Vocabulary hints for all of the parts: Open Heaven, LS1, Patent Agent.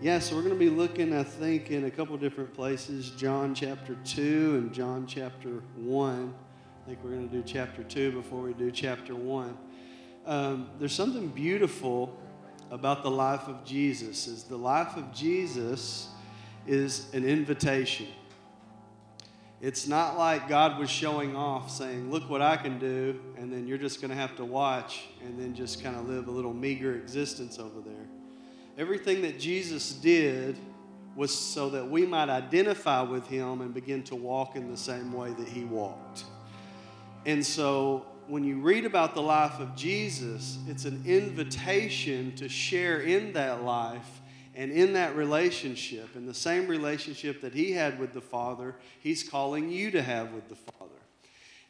Yeah, so we're going to be looking, I think, in a couple different places, John chapter 2 and John chapter 1. I think we're going to do chapter 2 before we do chapter 1. There's something beautiful about the life of Jesus. Is the life of Jesus is an invitation. It's not like God was showing off, saying, look what I can do, and then you're just going to have to watch and then just kind of live a little meager existence over there. Everything that Jesus did was so that we might identify with him and begin to walk in the same way that he walked. And so when you read about the life of Jesus, it's an invitation to share in that life and in that relationship. And the same relationship that he had with the Father, he's calling you to have with the Father.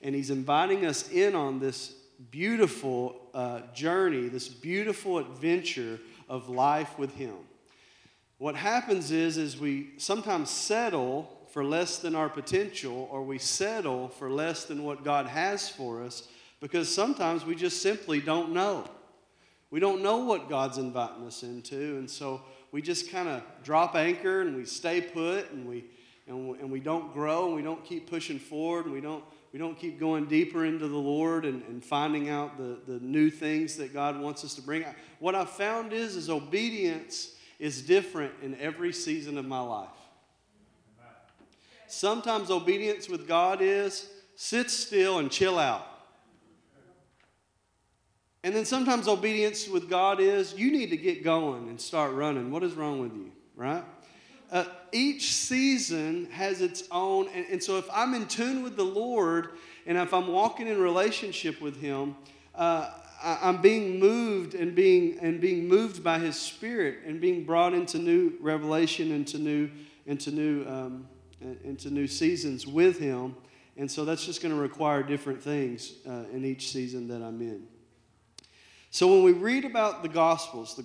And he's inviting us in on this beautiful journey, this beautiful adventure of life with him. What happens is we sometimes settle for less than our potential, or we settle for less than what God has for us, because sometimes we just simply don't know. We don't know what God's inviting us into, and so we just kind of drop anchor and we stay put, and we don't grow, and we don't keep pushing forward, and we don't keep going deeper into the Lord and finding out the new things that God wants us to bring. What I've found is obedience is different in every season of my life. Sometimes obedience with God is sit still and chill out. And then sometimes obedience with God is you need to get going and start running. What is wrong with you, right? Each season has its own, and so if I'm in tune with the Lord and if I'm walking in relationship with him, I'm being moved and being moved by his Spirit and being brought into new revelation, into new seasons with him. And so that's just going to require different things in each season that I'm in. So when we read about the Gospels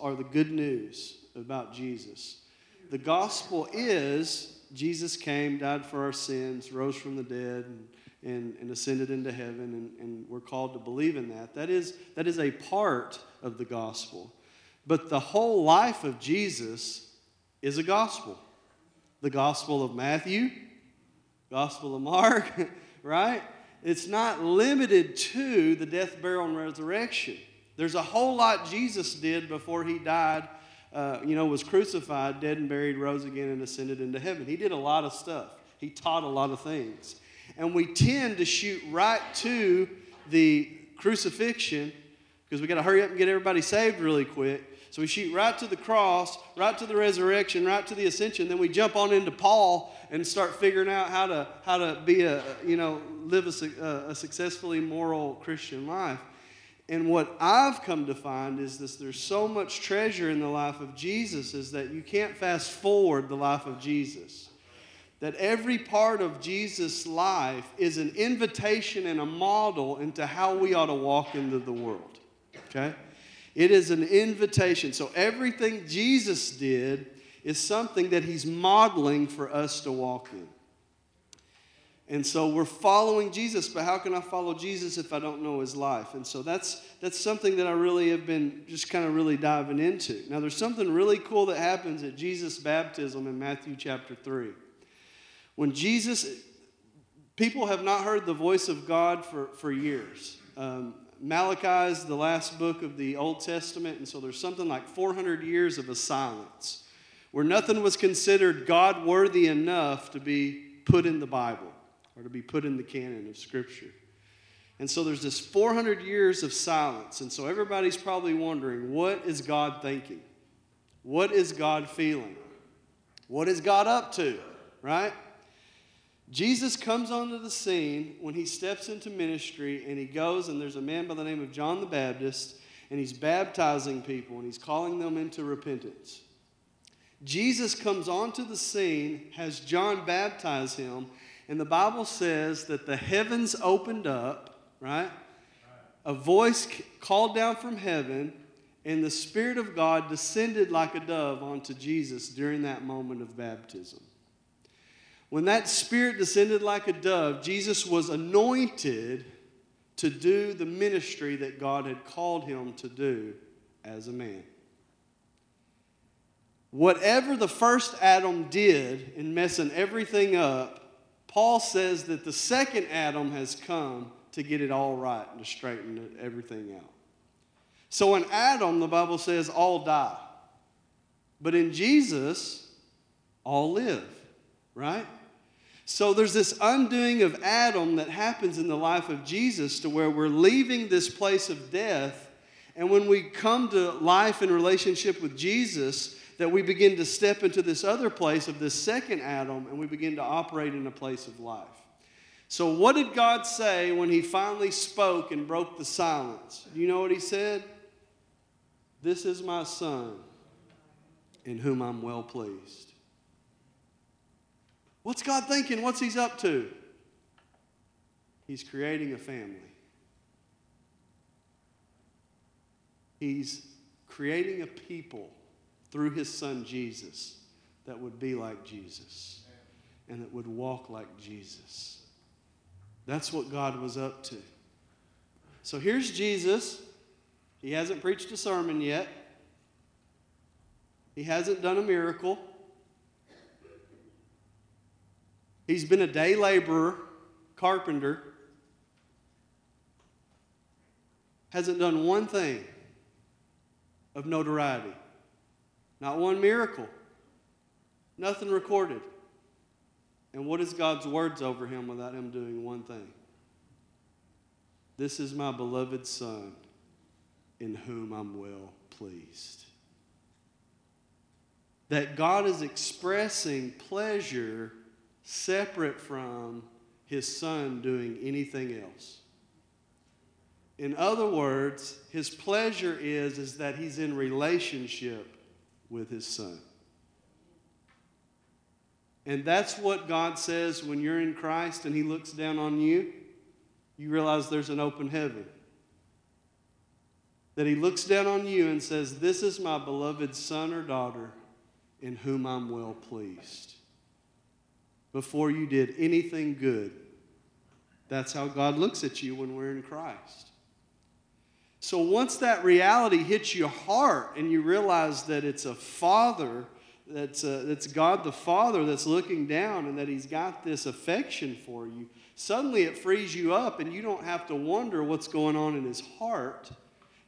are the good news about Jesus. The gospel is Jesus came, died for our sins, rose from the dead, and ascended into heaven, and we're called to believe in that. That is a part of the gospel. But the whole life of Jesus is a gospel. The gospel of Matthew, gospel of Mark, right? It's not limited to the death, burial, and resurrection. There's a whole lot Jesus did before he died, was crucified, dead and buried, rose again, and ascended into heaven. He did a lot of stuff. He taught a lot of things. And we tend to shoot right to the crucifixion because we got to hurry up and get everybody saved really quick. So we shoot right to the cross, right to the resurrection, right to the ascension. Then we jump on into Paul and start figuring out how to be live a successfully moral Christian life. And what I've come to find is this: there's so much treasure in the life of Jesus is that you can't fast forward the life of Jesus. That every part of Jesus' life is an invitation and a model into how we ought to walk into the world. Okay? It is an invitation. So everything Jesus did is something that he's modeling for us to walk in. And so we're following Jesus, but how can I follow Jesus if I don't know his life? And so that's something that I really have been just kind of really diving into. Now, there's something really cool that happens at Jesus' baptism in Matthew chapter 3. When Jesus, people have not heard the voice of God for years. Malachi is the last book of the Old Testament, and so there's something like 400 years of a silence where nothing was considered God worthy enough to be put in the Bible, or to be put in the canon of Scripture. And so there's this 400 years of silence. And so everybody's probably wondering, what is God thinking? What is God feeling? What is God up to, right? Jesus comes onto the scene when he steps into ministry, and he goes, and there's a man by the name of John the Baptist, and he's baptizing people, and he's calling them into repentance. Jesus comes onto the scene, has John baptize him, and the Bible says that the heavens opened up, right? A voice called down from heaven, and the Spirit of God descended like a dove onto Jesus during that moment of baptism. When that Spirit descended like a dove, Jesus was anointed to do the ministry that God had called him to do as a man. whatever the first Adam did in messing everything up, Paul says that the second Adam has come to get it all right and to straighten everything out. So in Adam, the Bible says, all die. But in Jesus, all live, right? So there's this undoing of Adam that happens in the life of Jesus to where we're leaving this place of death. And when we come to life in relationship with Jesus, that we begin to step into this other place of this second Adam and we begin to operate in a place of life. So what did God say when he finally spoke and broke the silence? You know what he said? This is my son in whom I'm well pleased. What's God thinking? What's he's up to? He's creating a family. He's creating a people through his son Jesus that would be like Jesus and that would walk like Jesus. That's what God was up to. So here's Jesus. He hasn't preached a sermon yet. He hasn't done a miracle. He's been a day laborer, carpenter. Hasn't done one thing of notoriety. Not one miracle. Nothing recorded. And what is God's words over him without him doing one thing? This is my beloved son in whom I'm well pleased. That God is expressing pleasure separate from his son doing anything else. In other words, his pleasure is that he's in relationship with his son. And that's what God says when you're in Christ and he looks down on you. You realize there's an open heaven. That he looks down on you and says, this is my beloved son or daughter in whom I'm well pleased. Before you did anything good. That's how God looks at you when we're in Christ. So once that reality hits your heart and you realize that it's a father, that's God the Father that's looking down and that he's got this affection for you, suddenly it frees you up and you don't have to wonder what's going on in his heart.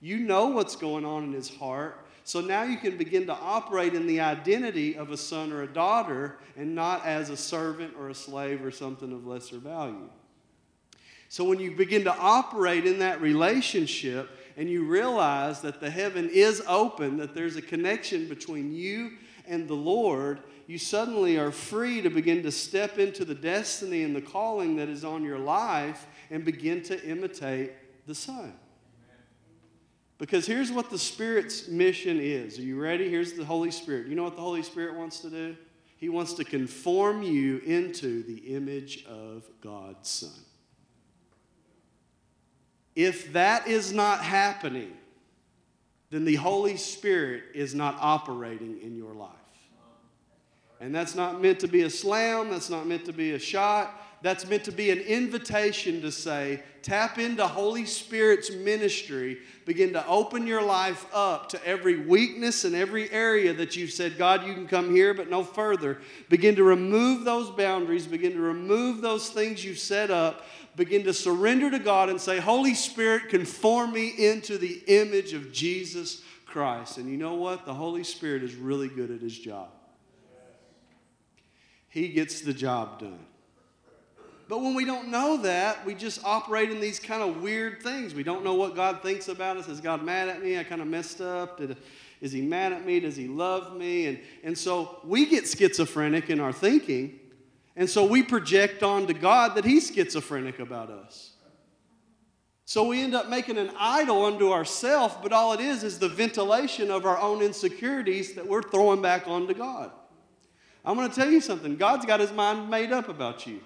You know what's going on in his heart. So now you can begin to operate in the identity of a son or a daughter and not as a servant or a slave or something of lesser value. So when you begin to operate in that relationship and you realize that the heaven is open, that there's a connection between you and the Lord, you suddenly are free to begin to step into the destiny and the calling that is on your life and begin to imitate the Son. Because here's what the Spirit's mission is. Are you ready? Here's the Holy Spirit. You know what the Holy Spirit wants to do? He wants to conform you into the image of God's Son. If that is not happening, then the Holy Spirit is not operating in your life. And that's not meant to be a slam. That's not meant to be a shot. That's meant to be an invitation to say, tap into Holy Spirit's ministry. Begin to open your life up to every weakness and every area that you've said, God, you can come here, but no further. Begin to remove those boundaries. Begin to remove those things you've set up. Begin to surrender to God and say, Holy Spirit, conform me into the image of Jesus Christ. And you know what? The Holy Spirit is really good at his job. He gets the job done. But when we don't know that, we just operate in these kind of weird things. We don't know what God thinks about us. Is God mad at me? I kind of messed up. Is he mad at me? Does he love me? And so we get schizophrenic in our thinking. And so we project onto God that he's schizophrenic about us. So we end up making an idol unto ourselves, but all it is the ventilation of our own insecurities that we're throwing back onto God. I'm going to tell you something. God's got his mind made up about you.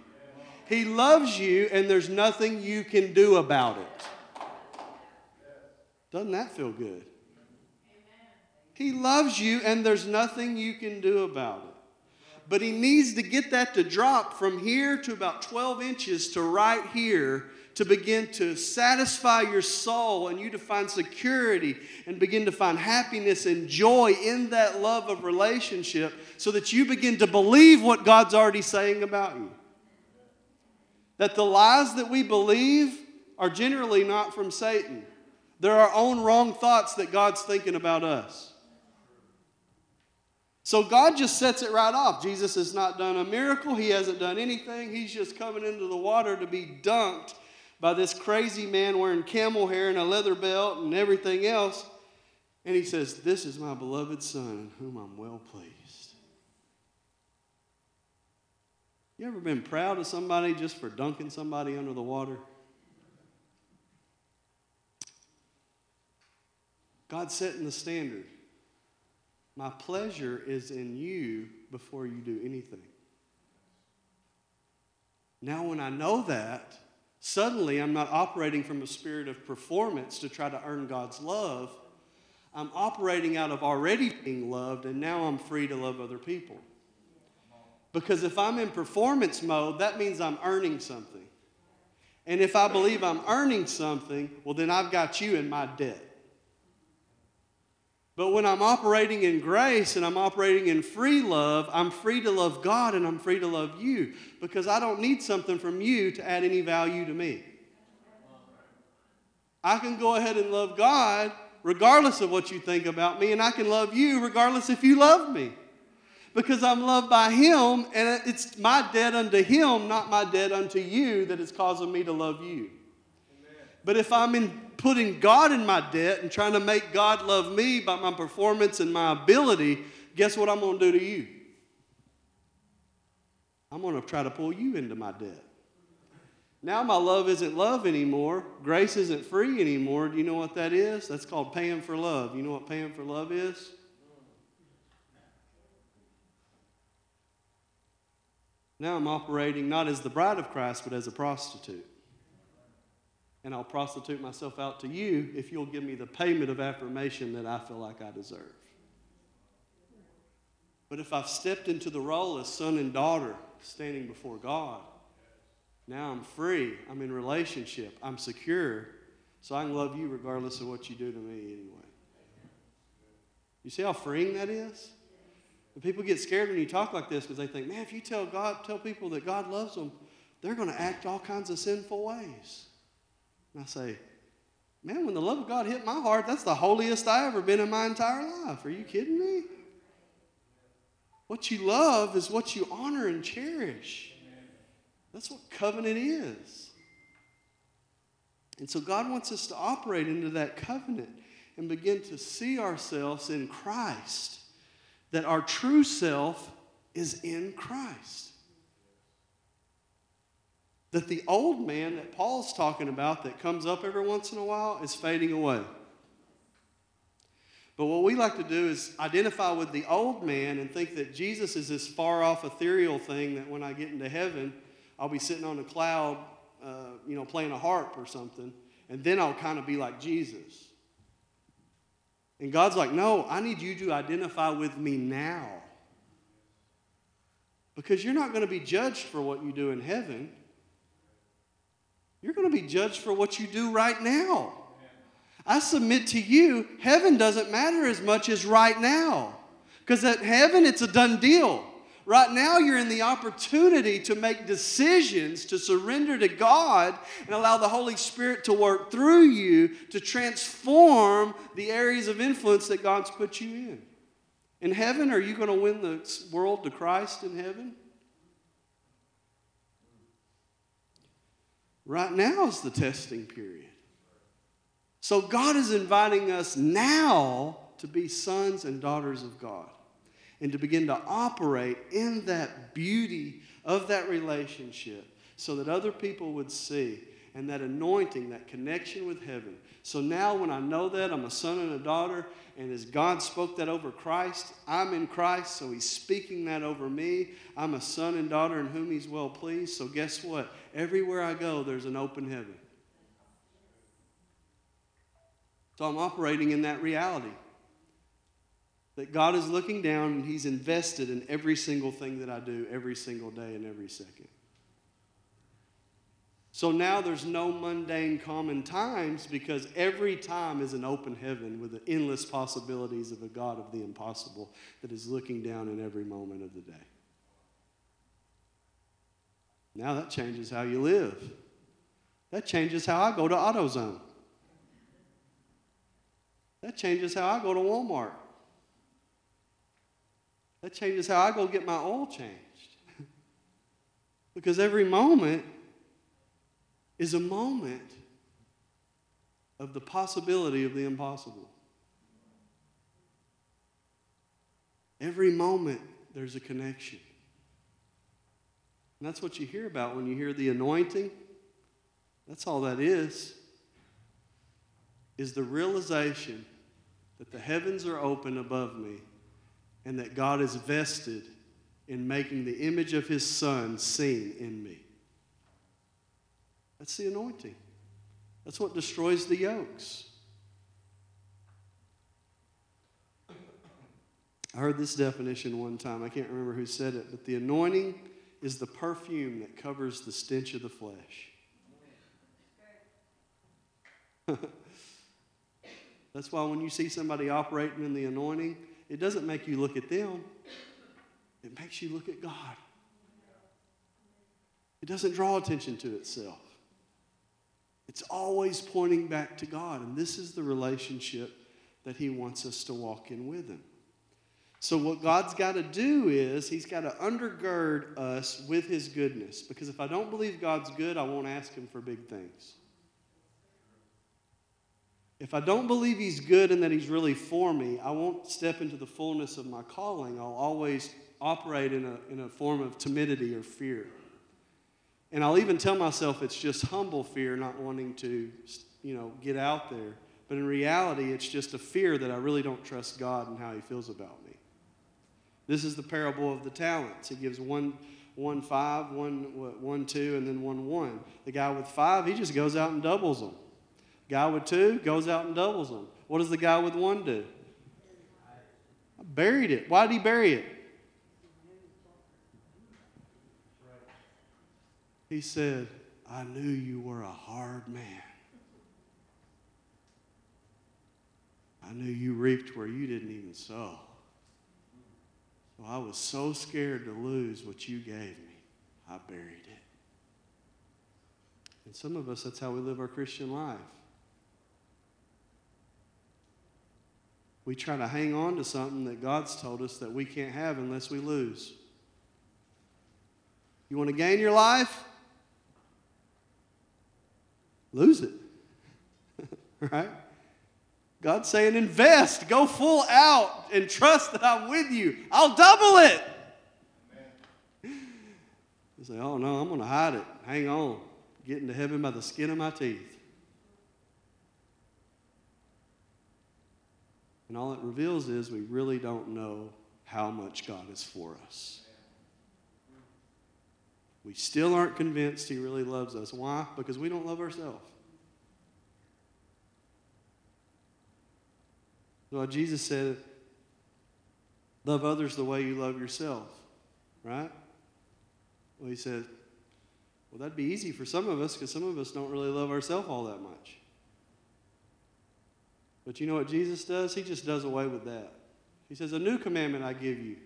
He loves you, and there's nothing you can do about it. Doesn't that feel good? Amen. He loves you, and there's nothing you can do about it. But he needs to get that to drop from here to about 12 inches to right here to begin to satisfy your soul and you to find security and begin to find happiness and joy in that love of relationship so that you begin to believe what God's already saying about you. That the lies that we believe are generally not from Satan. They're our own wrong thoughts that God's thinking about us. So God just sets it right off. Jesus has not done a miracle. He hasn't done anything. He's just coming into the water to be dunked by this crazy man wearing camel hair and a leather belt and everything else. And he says, "This is my beloved son in whom I'm well pleased." You ever been proud of somebody just for dunking somebody under the water? God's setting the standard. My pleasure is in you before you do anything. Now when I know that, suddenly I'm not operating from a spirit of performance to try to earn God's love. I'm operating out of already being loved, and now I'm free to love other people. Because if I'm in performance mode, that means I'm earning something. And if I believe I'm earning something, well, then I've got you in my debt. But when I'm operating in grace and I'm operating in free love, I'm free to love God and I'm free to love you because I don't need something from you to add any value to me. I can go ahead and love God regardless of what you think about me, and I can love you regardless if you love me because I'm loved by Him, and it's my debt unto Him, not my debt unto you, that is causing me to love you. But if I'm putting God in my debt and trying to make God love me by my performance and my ability, guess what I'm going to do to you? I'm going to try to pull you into my debt. Now my love isn't love anymore. Grace isn't free anymore. Do you know what that is? That's called paying for love. You know what paying for love is? Now I'm operating not as the bride of Christ, but as a prostitute. And I'll prostitute myself out to you if you'll give me the payment of affirmation that I feel like I deserve. But if I've stepped into the role as son and daughter standing before God, now I'm free, I'm in relationship, I'm secure, so I can love you regardless of what you do to me anyway. You see how freeing that is? And people get scared when you talk like this because they think, man, if you tell people that God loves them, they're going to act all kinds of sinful ways. And I say, man, when the love of God hit my heart, that's the holiest I've ever been in my entire life. Are you kidding me? What you love is what you honor and cherish. That's what covenant is. And so God wants us to operate into that covenant and begin to see ourselves in Christ, that our true self is in Christ. That the old man that Paul's talking about that comes up every once in a while is fading away. But what we like to do is identify with the old man and think that Jesus is this far-off ethereal thing that when I get into heaven, I'll be sitting on a cloud, playing a harp or something, and then I'll kind of be like Jesus. And God's like, no, I need you to identify with me now. Because you're not going to be judged for what you do in heaven. You're going to be judged for what you do right now. I submit to you, heaven doesn't matter as much as right now. Because at heaven, it's a done deal. Right now, you're in the opportunity to make decisions, to surrender to God, and allow the Holy Spirit to work through you to transform the areas of influence that God's put you in. In heaven, are you going to win the world to Christ in heaven? Right now is the testing period. So God is inviting us now to be sons and daughters of God and to begin to operate in that beauty of that relationship so that other people would see, and that anointing, that connection with heaven. So now when I know that, I'm a son and a daughter, and as God spoke that over Christ, I'm in Christ, so He's speaking that over me. I'm a son and daughter in whom He's well pleased. So guess what? Everywhere I go, there's an open heaven. So I'm operating in that reality. That God is looking down and He's invested in every single thing that I do, every single day and every second. So now there's no mundane common times because every time is an open heaven with the endless possibilities of a God of the impossible that is looking down in every moment of the day. Now that changes how you live. That changes how I go to AutoZone. That changes how I go to Walmart. That changes how I go get my oil changed. Because every moment is a moment of the possibility of the impossible. Every moment there's a connection. And that's what you hear about when you hear the anointing. That's all that is the realization that the heavens are open above me and that God is vested in making the image of his Son seen in me. That's the anointing. That's what destroys the yokes. I heard this definition one time. I can't remember who said it, but the anointing is the perfume that covers the stench of the flesh. That's why when you see somebody operating in the anointing, it doesn't make you look at them. It makes you look at God. It doesn't draw attention to itself. It's always pointing back to God, and this is the relationship that he wants us to walk in with him. So what God's got to do is he's got to undergird us with his goodness, because if I don't believe God's good, I won't ask him for big things. If I don't believe he's good and that he's really for me, I won't step into the fullness of my calling. I'll always operate in a form of timidity or fear. And I'll even tell myself it's just humble fear, not wanting to, get out there. But in reality, it's just a fear that I really don't trust God and how he feels about me. This is the parable of the talents. He gives one 5, one 2, and then 1. The guy with 5, he just goes out and doubles them. Guy with 2 goes out and doubles them. What does the guy with 1 do? I buried it. Why did he bury it? He said, I knew you were a hard man. I knew you reaped where you didn't even sow. Well, I was so scared to lose what you gave me, I buried it. And some of us, that's how we live our Christian life. We try to hang on to something that God's told us that we can't have unless we lose. You want to gain your life? Lose it, right? God's saying invest, go full out, and trust that I'm with you. I'll double it. Amen. You say, oh no, I'm going to hide it. Hang on. Getting to heaven by the skin of my teeth. And all it reveals is we really don't know how much God is for us. We still aren't convinced he really loves us. Why? Because we don't love ourselves. Well, Jesus said, love others the way you love yourself, right? Well, he said, well, that'd be easy for some of us because some of us don't really love ourselves all that much. But you know what Jesus does? He just does away with that. He says, a new commandment I give you.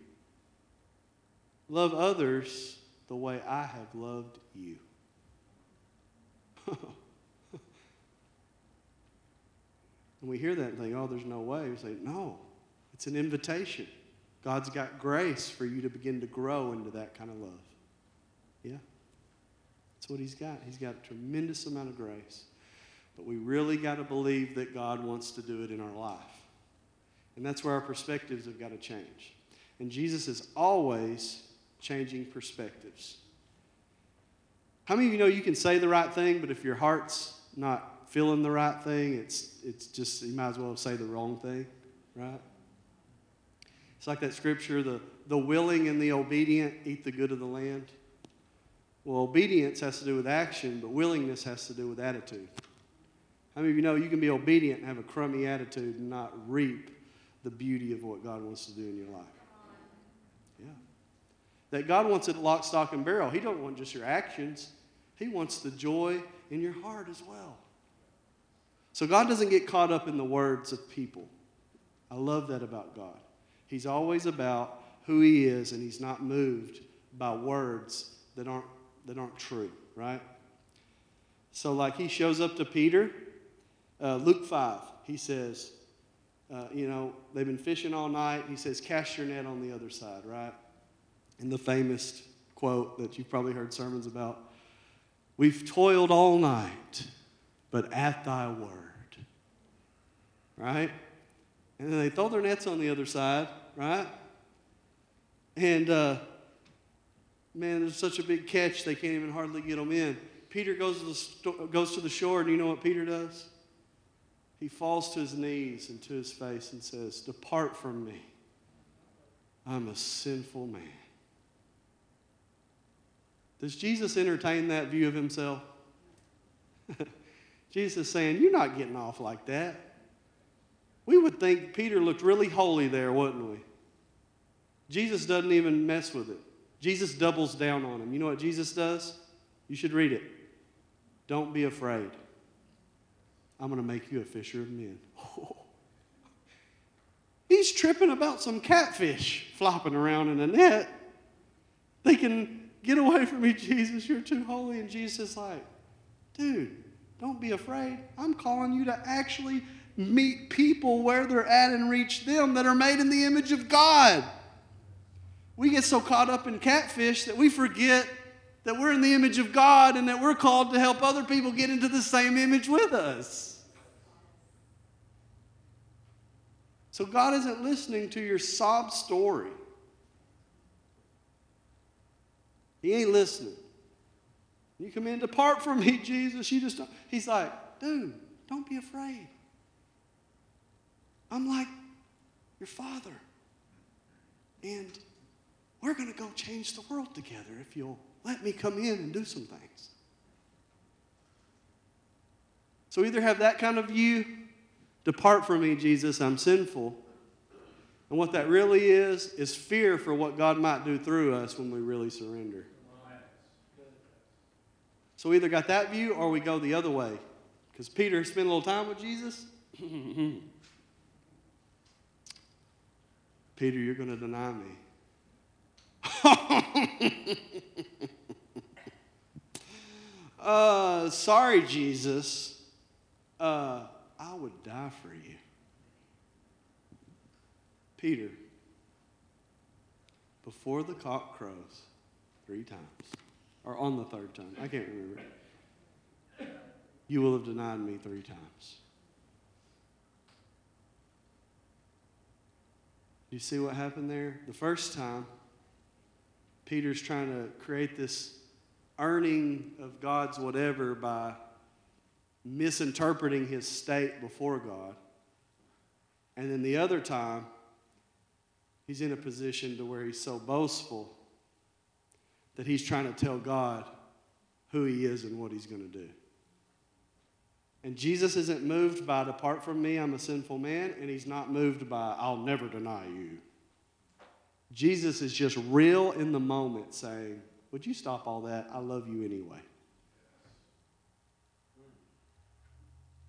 Love others the way I have loved you. And we hear that and think, oh, there's no way. We say, no, it's an invitation. God's got grace for you to begin to grow into that kind of love. Yeah? That's what he's got. He's got a tremendous amount of grace. But we really got to believe that God wants to do it in our life. And that's where our perspectives have got to change. And Jesus is always changing perspectives. How many of you know you can say the right thing, but if your heart's not feeling the right thing, it's just, you might as well say the wrong thing, right? It's like that scripture, the willing and the obedient eat the good of the land. Well, obedience has to do with action, but willingness has to do with attitude. How many of you know you can be obedient and have a crummy attitude and not reap the beauty of what God wants to do in your life? Yeah. That God wants it lock, stock, and barrel. He don't want just your actions. He wants the joy in your heart as well. So God doesn't get caught up in the words of people. I love that about God. He's always about who he is, and he's not moved by words that aren't true, right? So like he shows up to Peter, Luke 5, he says, they've been fishing all night. He says, cast your net on the other side, right? And the famous quote that you've probably heard sermons about, we've toiled all night, but at thy word, right? And then they throw their nets on the other side, right? And, man, there's such a big catch, they can't even hardly get them in. Peter goes to the shore, and you know what Peter does? He falls to his knees and to his face and says, depart from me. I'm a sinful man. Does Jesus entertain that view of himself? Jesus is saying, you're not getting off like that. We would think Peter looked really holy there, wouldn't we? Jesus doesn't even mess with it. Jesus doubles down on him. You know what Jesus does? You should read it. Don't be afraid. I'm going to make you a fisher of men. Oh. He's tripping about some catfish flopping around in a net. They can get away from me, Jesus. You're too holy. And Jesus is like, dude, don't be afraid. I'm calling you to actually meet people where they're at and reach them that are made in the image of God. We get so caught up in catfish that we forget that we're in the image of God and that we're called to help other people get into the same image with us. So God isn't listening to your sob story. He ain't listening. You come in, depart from me, Jesus. You just don't. He's like, dude, don't be afraid. I'm like your father. And we're going to go change the world together if you'll let me come in and do some things. So either have that kind of view, depart from me, Jesus, I'm sinful. And what that really is fear for what God might do through us when we really surrender. So we either got that view or we go the other way. Because Peter spent a little time with Jesus. Peter, you're going to deny me. Sorry, Jesus. I would die for you. Peter, before the cock crows 3 times, or on the 3rd time, I can't remember, you will have denied me 3 times. You see what happened there? The first time, Peter's trying to create this earning of God's whatever by misinterpreting his state before God. And then the other time, he's in a position to where he's so boastful that he's trying to tell God who he is and what he's going to do. And Jesus isn't moved by, depart from me, I'm a sinful man, and he's not moved by, I'll never deny you. Jesus is just real in the moment saying, would you stop all that? I love you anyway.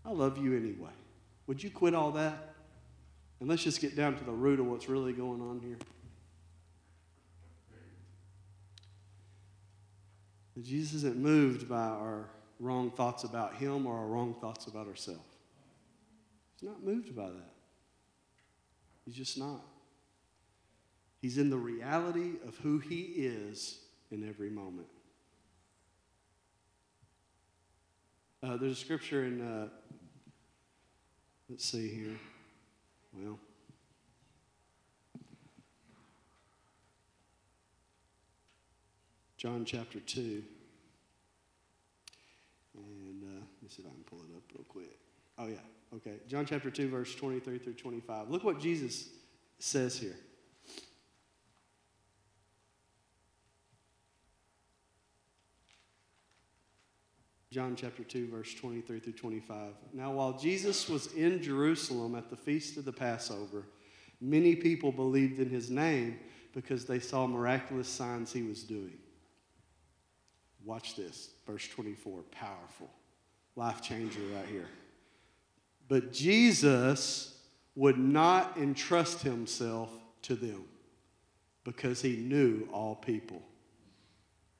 I love you anyway. Would you quit all that? And let's just get down to the root of what's really going on here. Jesus isn't moved by our wrong thoughts about him or our wrong thoughts about ourselves. He's not moved by that. He's just not. He's in the reality of who he is in every moment. There's a scripture in, let's see here. Well, John chapter 2. And let me see if I can pull it up real quick. Oh, yeah. Okay. John chapter 2, verse 23 through 25. Look what Jesus says here. John chapter 2, verse 23 through 25. Now, while Jesus was in Jerusalem at the feast of the Passover, many people believed in his name because they saw miraculous signs he was doing. Watch this, verse 24, powerful. Life changer right here. But Jesus would not entrust himself to them because he knew all people.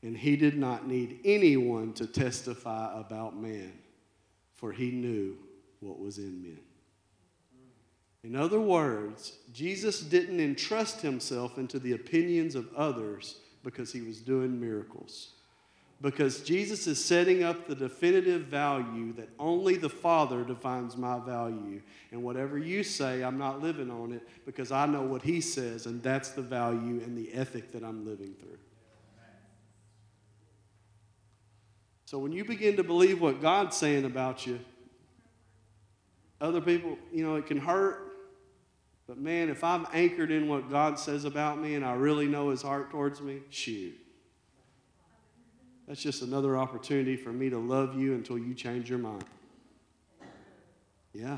And he did not need anyone to testify about man, for he knew what was in men. In other words, Jesus didn't entrust himself into the opinions of others because he was doing miracles. Because Jesus is setting up the definitive value that only the Father defines my value. And whatever you say, I'm not living on it because I know what he says, and that's the value and the ethic that I'm living through. So when you begin to believe what God's saying about you, other people, it can hurt. But man, if I'm anchored in what God says about me and I really know his heart towards me, shoot. That's just another opportunity for me to love you until you change your mind. Yeah.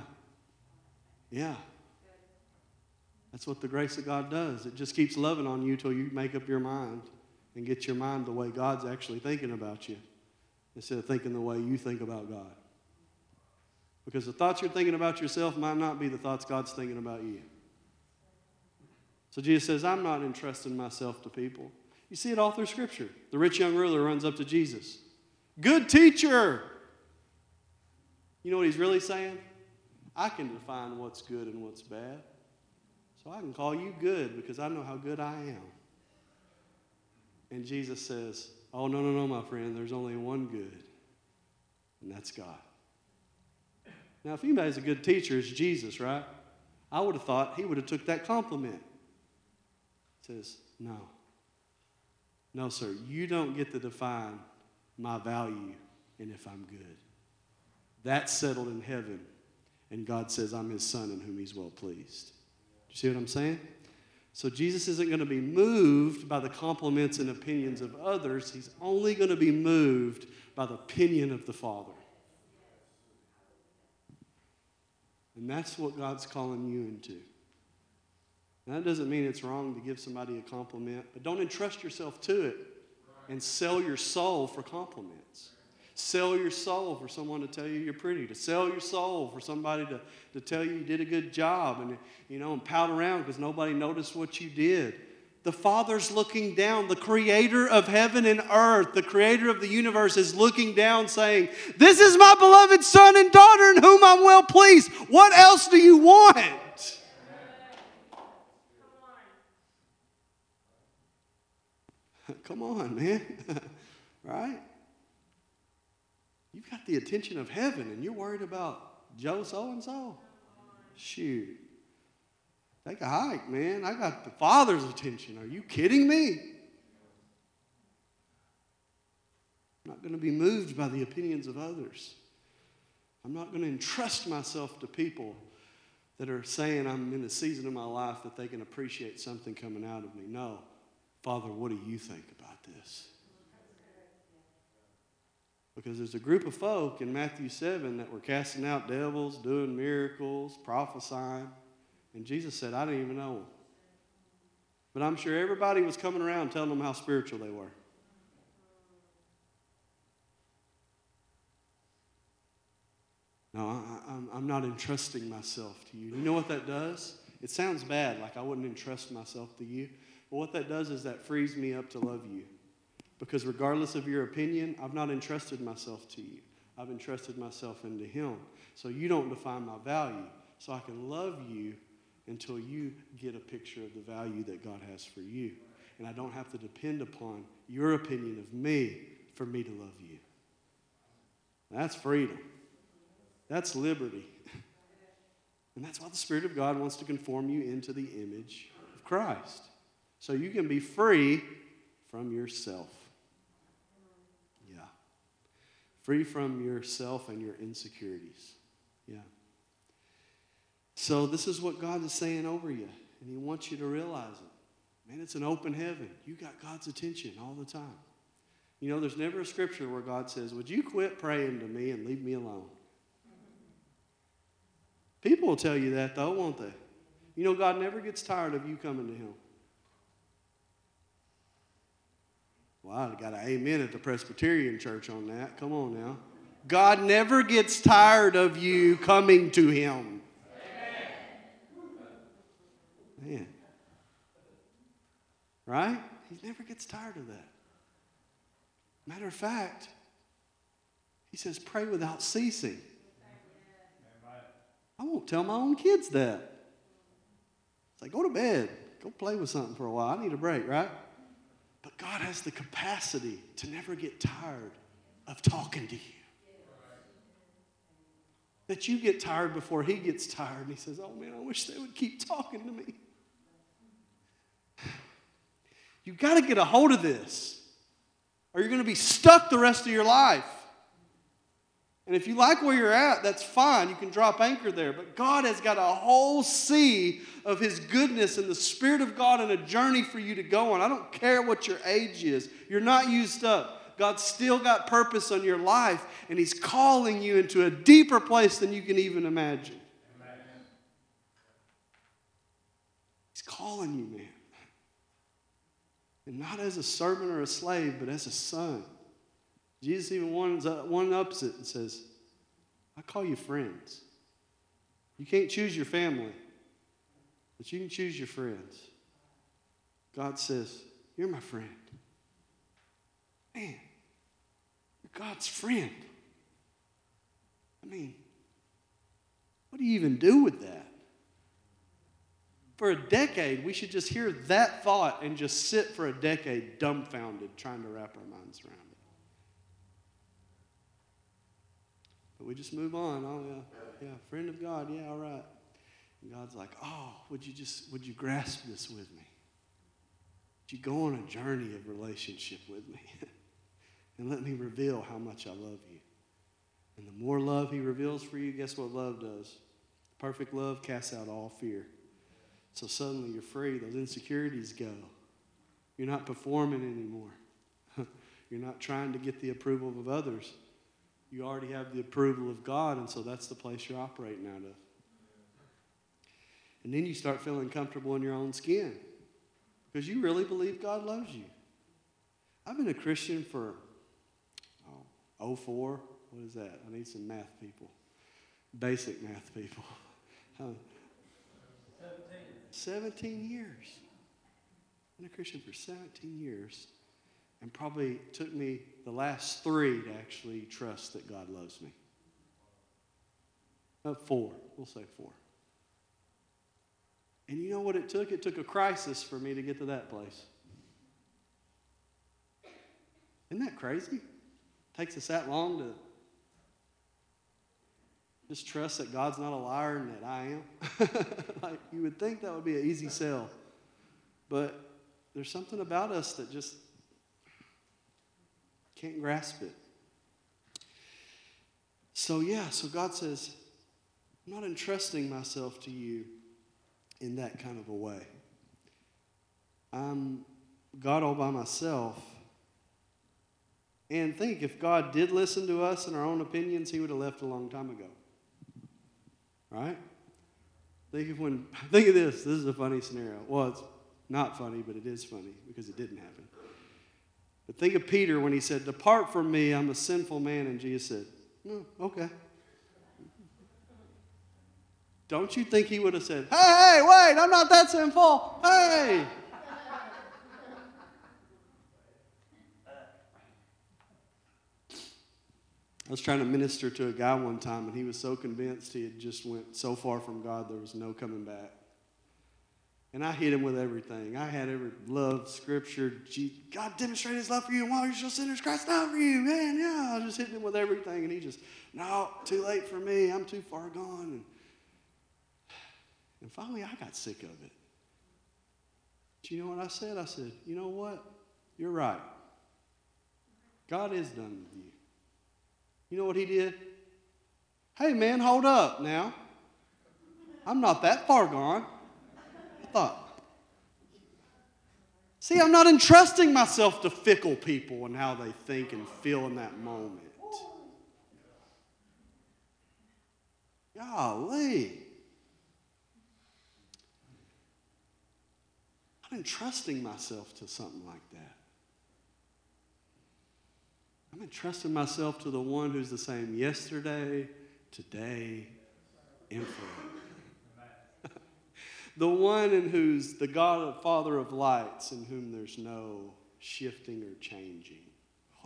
That's what the grace of God does. It just keeps loving on you till you make up your mind and get your mind the way God's actually thinking about you instead of thinking the way you think about God. Because the thoughts you're thinking about yourself might not be the thoughts God's thinking about you. So Jesus says, I'm not entrusting myself to people. You see it all through Scripture. The rich young ruler runs up to Jesus. Good teacher! You know what he's really saying? I can define what's good and what's bad. So I can call you good because I know how good I am. And Jesus says, oh, no, my friend. There's only one good, and that's God. Now, if anybody's a good teacher, it's Jesus, right? I would have thought he would have took that compliment. He says, No, sir, you don't get to define my value and if I'm good. That's settled in heaven. And God says, I'm his son in whom he's well pleased. Do you see what I'm saying? So Jesus isn't going to be moved by the compliments and opinions of others. He's only going to be moved by the opinion of the Father. And that's what God's calling you into. And that doesn't mean it's wrong to give somebody a compliment, but don't entrust yourself to it and sell your soul for compliments. Sell your soul for someone to tell you you're pretty, to sell your soul for somebody to tell you you did a good job and pout around because nobody noticed what you did. The Father's looking down. The creator of heaven and earth, the creator of the universe is looking down saying, this is my beloved son and daughter in whom I'm well pleased. What else do you want? Come on, man. Right? You've got the attention of heaven and you're worried about Joe so-and-so? Shoot. Take a hike, man. I got the Father's attention. Are you kidding me? I'm not going to be moved by the opinions of others. I'm not going to entrust myself to people that are saying I'm in a season of my life that they can appreciate something coming out of me. No. Father, what do you think about this? Because there's a group of folk in Matthew 7 that were casting out devils, doing miracles, prophesying. And Jesus said, I didn't even know them. But I'm sure everybody was coming around telling them how spiritual they were. No, I'm not entrusting myself to you. You know what that does? It sounds bad, like I wouldn't entrust myself to you. But what that does is that frees me up to love you. Because regardless of your opinion, I've not entrusted myself to you. I've entrusted myself into him. So you don't define my value. So I can love you until you get a picture of the value that God has for you. And I don't have to depend upon your opinion of me for me to love you. That's freedom. That's liberty. And that's why the Spirit of God wants to conform you into the image of Christ. So you can be free from yourself. Yeah. Free from yourself and your insecurities. Yeah. So this is what God is saying over you. And he wants you to realize it. Man, it's an open heaven. You got God's attention all the time. There's never a scripture where God says, would you quit praying to me and leave me alone? People will tell you that though, won't they? God never gets tired of you coming to him. Well, I got an amen at the Presbyterian church on that. Come on now. God never gets tired of you coming to him. Man. Right? He never gets tired of that. Matter of fact, he says, pray without ceasing. I won't tell my own kids that. It's like, go to bed. Go play with something for a while. I need a break, right? But God has the capacity to never get tired of talking to you. That you get tired before he gets tired. And he says, oh, man, I wish they would keep talking to me. You've got to get a hold of this, or you're going to be stuck the rest of your life. And if you like where you're at, that's fine. You can drop anchor there. But God has got a whole sea of his goodness and the Spirit of God and a journey for you to go on. I don't care what your age is. You're not used up. God's still got purpose on your life, and he's calling you into a deeper place than you can even imagine. Amen. He's calling you, man. And not as a servant or a slave, but as a son. Jesus even one-ups it and says, I call you friends. You can't choose your family, but you can choose your friends. God says, you're my friend. Man, you're God's friend. I mean, what do you even do with that? For a decade, we should just hear that thought and just sit for a decade dumbfounded, trying to wrap our minds around it. But we just move on. Oh, yeah, friend of God. Yeah, all right. And God's like, oh, would you grasp this with me? Would you go on a journey of relationship with me? And let me reveal how much I love you. And the more love he reveals for you, guess what love does? Perfect love casts out all fear. So suddenly you're free. Those insecurities go. You're not performing anymore. You're not trying to get the approval of others. You already have the approval of God, and so that's the place you're operating out of. And then you start feeling comfortable in your own skin because you really believe God loves you. I've been a Christian for 04. What is that? I need some math people. Basic math people. 17 years. I've been a Christian for 17 years. And probably took me the last 3 to actually trust that God loves me. 4. We'll say 4. And you know what it took? It took a crisis for me to get to that place. Isn't that crazy? It takes us that long to just trust that God's not a liar and that I am. Like, you would think that would be an easy sell. But there's something about us that just can't grasp it. So God says, I'm not entrusting myself to you in that kind of a way. I'm God all by myself. And think, if God did listen to us and our own opinions, he would have left a long time ago. Right? Think of this. This is a funny scenario. Well, it's not funny, but it is funny because it didn't happen. But think of Peter when he said, depart from me, I'm a sinful man. And Jesus said, no, okay. Don't you think he would have said, hey, wait, I'm not that sinful. Hey. I was trying to minister to a guy one time, and he was so convinced he had just went so far from God there was no coming back. And I hit him with everything. I had every love, scripture, God demonstrated his love for you, and while you're still sinners, Christ died for you, man, yeah. I was just hitting him with everything, and he just, no, too late for me. I'm too far gone. And finally, I got sick of it. Do you know what I said? I said, you know what? You're right. God is done with you. You know what he did? Hey, man, hold up now. I'm not that far gone. I thought. See, I'm not entrusting myself to fickle people and how they think and feel in that moment. Golly. I'm entrusting myself to something like that. I'm entrusting myself to the one who's the same yesterday, today, and forever. The one in who's the God, Father of lights, in whom there's no shifting or changing.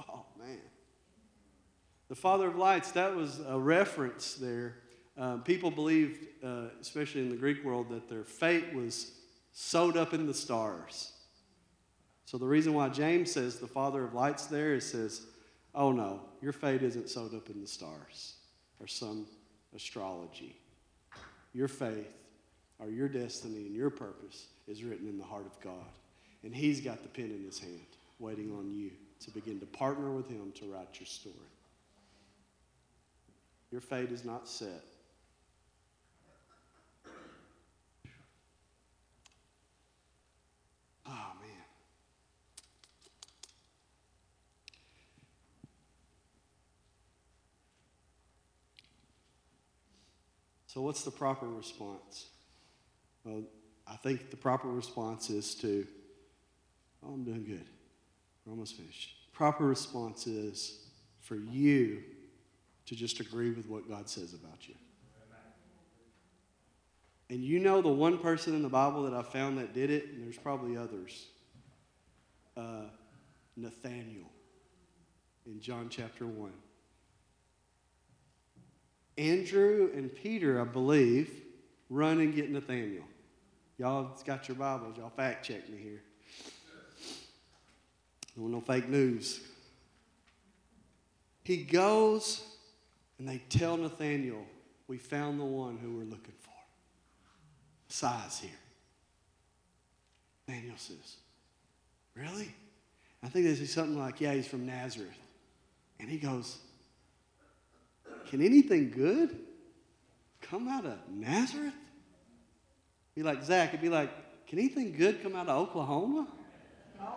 Oh, man. The Father of lights, that was a reference there. People believed, especially in the Greek world, that their fate was sewed up in the stars. So the reason why James says the Father of lights there is says, oh no, your fate isn't sewed up in the stars or some astrology. Your faith or your destiny and your purpose is written in the heart of God. And he's got the pen in his hand waiting on you to begin to partner with him to write your story. Your fate is not set. Oh, man. So what's the proper response? Well, I think the proper response is to, oh, I'm doing good. We're almost finished. Proper response is for you to just agree with what God says about you. And you know the one person in the Bible that I found that did it, and there's probably others, Nathaniel in John chapter 1. Andrew and Peter, I believe, run and get Nathaniel. Y'all got your Bibles. Y'all fact check me here. Don't want no fake news. He goes and they tell Nathaniel, we found the one who we're looking for. Size here. Nathaniel says, really? I think they say something like, yeah, he's from Nazareth. And he goes, can anything good come out of Nazareth? Be like Zach, it'd be like, can anything good come out of Oklahoma? Oh.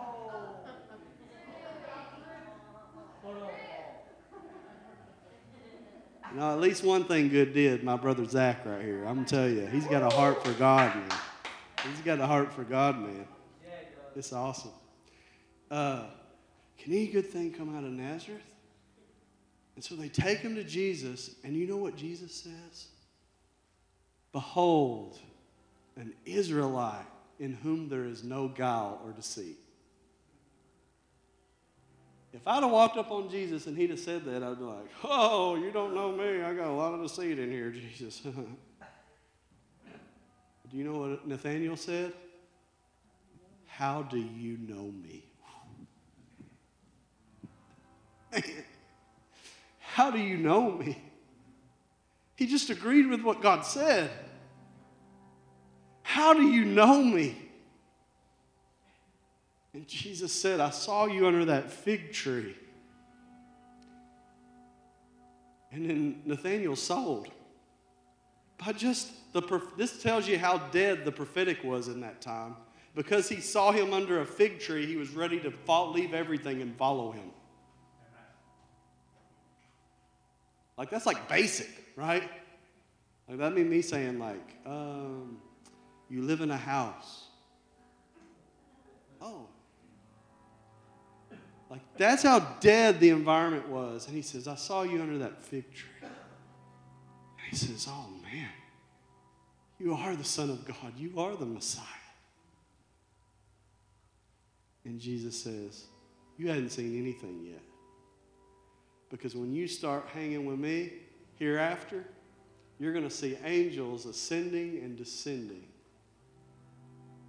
No, at least one thing good did, my brother Zach right here. I'm going to tell you, he's got a heart for God, man. He's got a heart for God, man. It's awesome. Can any good thing come out of Nazareth? And so they take him to Jesus, and you know what Jesus says? Behold, an Israelite in whom there is no guile or deceit. If I'd have walked up on Jesus and he'd have said that, I'd be like, oh, you don't know me. I got a lot of deceit in here, Jesus. Do you know what Nathaniel said? How do you know me? How do you know me? He just agreed with what God said. How do you know me? And Jesus said, I saw you under that fig tree. And then Nathanael sold. By just this tells you how dead the prophetic was in that time. Because he saw him under a fig tree, he was ready to leave everything and follow him. Like, that's like basic, right? Like, that mean me saying, like, you live in a house. Oh. Like, that's how dead the environment was. And he says, I saw you under that fig tree. And he says, oh, man, you are the Son of God. You are the Messiah. And Jesus says, you hadn't seen anything yet. Because when you start hanging with me hereafter, you're going to see angels ascending and descending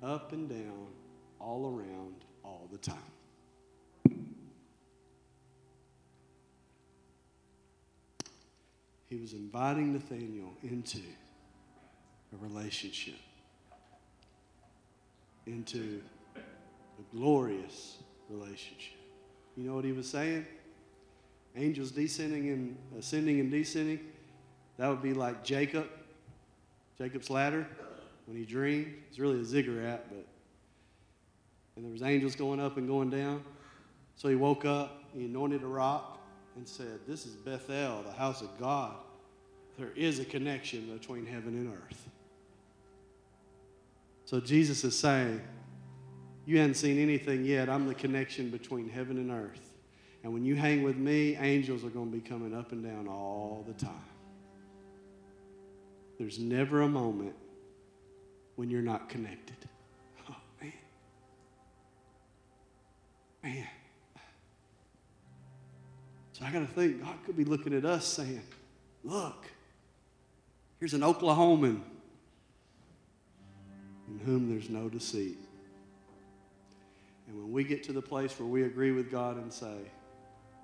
up and down, all around, all the time. He was inviting Nathaniel into a relationship, into a glorious relationship. You know what he was saying? Angels descending and ascending and descending. That would be like Jacob's ladder, when he dreamed. It's really a ziggurat, but and there was angels going up and going down. So he woke up, he anointed a rock and said, this is Bethel, the house of God. There is a connection between heaven and earth. So Jesus is saying, you haven't seen anything yet. I'm the connection between heaven and earth. And when you hang with me, angels are going to be coming up and down all the time. There's never a moment when you're not connected. Oh, man. Man. So I got to think, God could be looking at us saying, look, here's an Oklahoman in whom there's no deceit. And when we get to the place where we agree with God and say,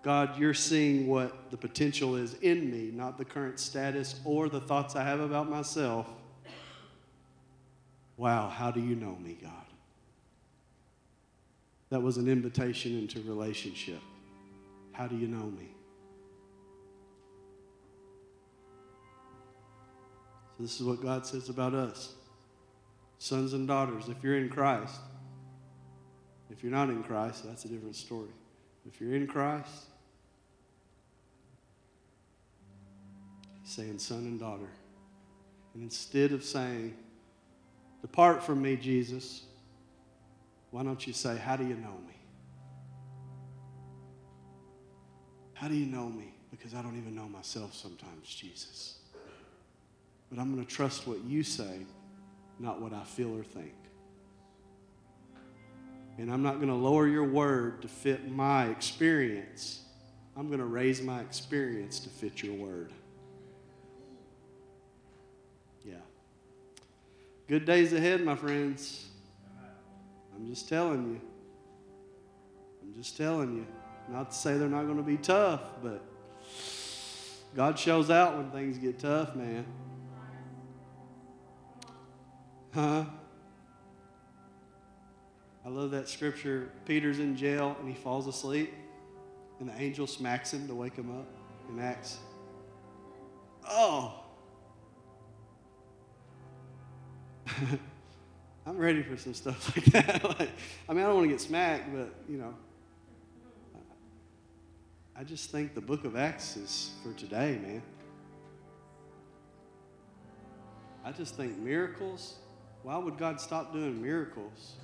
God, you're seeing what the potential is in me, not the current status or the thoughts I have about myself. Wow, how do you know me, God? That was an invitation into relationship. How do you know me? So this is what God says about us. Sons and daughters, if you're in Christ. If you're not in Christ, that's a different story. If you're in Christ, he's saying son and daughter. And instead of saying, depart from me, Jesus, why don't you say, how do you know me? How do you know me? Because I don't even know myself sometimes, Jesus. But I'm going to trust what you say, not what I feel or think. And I'm not going to lower your word to fit my experience. I'm going to raise my experience to fit your word. Yeah. Good days ahead, my friends. I'm just telling you. I'm just telling you. Not to say they're not going to be tough, but God shows out when things get tough, man. Huh? I love that scripture. Peter's in jail and he falls asleep and the angel smacks him to wake him up in Acts. Oh! I'm ready for some stuff like that. I don't want to get smacked, but, you know. I just think the book of Acts is for today, man. I just think miracles. Why would God stop doing miracles?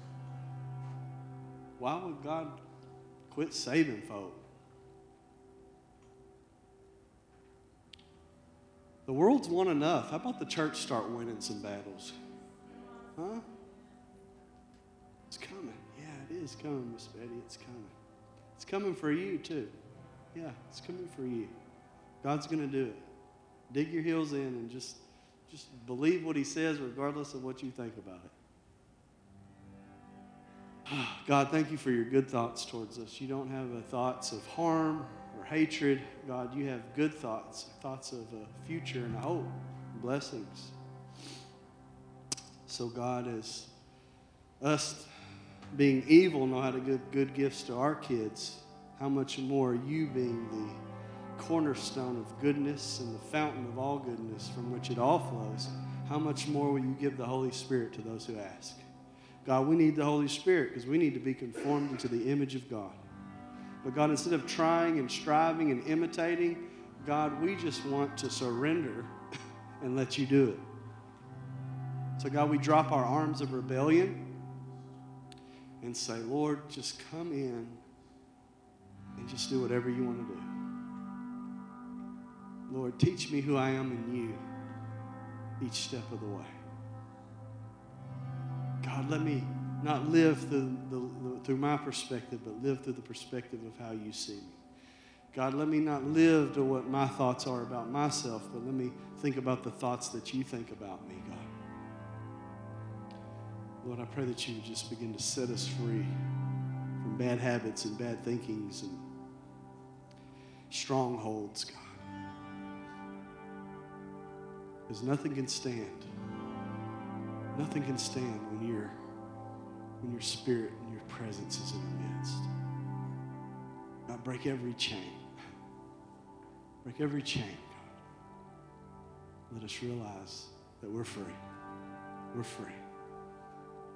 Why would God quit saving folk? The world's won enough. How about the church start winning some battles? Huh? It's coming. Yeah, it is coming, Miss Betty. It's coming. It's coming for you, too. Yeah, it's coming for you. God's going to do it. Dig your heels in and just believe what he says regardless of what you think about it. God, thank you for your good thoughts towards us. You don't have thoughts of harm or hatred. God, you have good thoughts, thoughts of a future and hope and blessings. So God, as us being evil know how to give good gifts to our kids, how much more you being the cornerstone of goodness and the fountain of all goodness from which it all flows, how much more will you give the Holy Spirit to those who ask? God, we need the Holy Spirit because we need to be conformed into the image of God. But God, instead of trying and striving and imitating, God, we just want to surrender and let you do it. So God, we drop our arms of rebellion and say, Lord, just come in and just do whatever you want to do. Lord, teach me who I am in you each step of the way. God, let me not live through my perspective, but live through the perspective of how you see me. God, let me not live to what my thoughts are about myself, but let me think about the thoughts that you think about me, God. Lord, I pray that you would just begin to set us free from bad habits and bad thinkings and strongholds, God. Because nothing can stand. Nothing can stand when your spirit and your presence is in the midst. God, break every chain. Break every chain, God. Let us realize that we're free. We're free.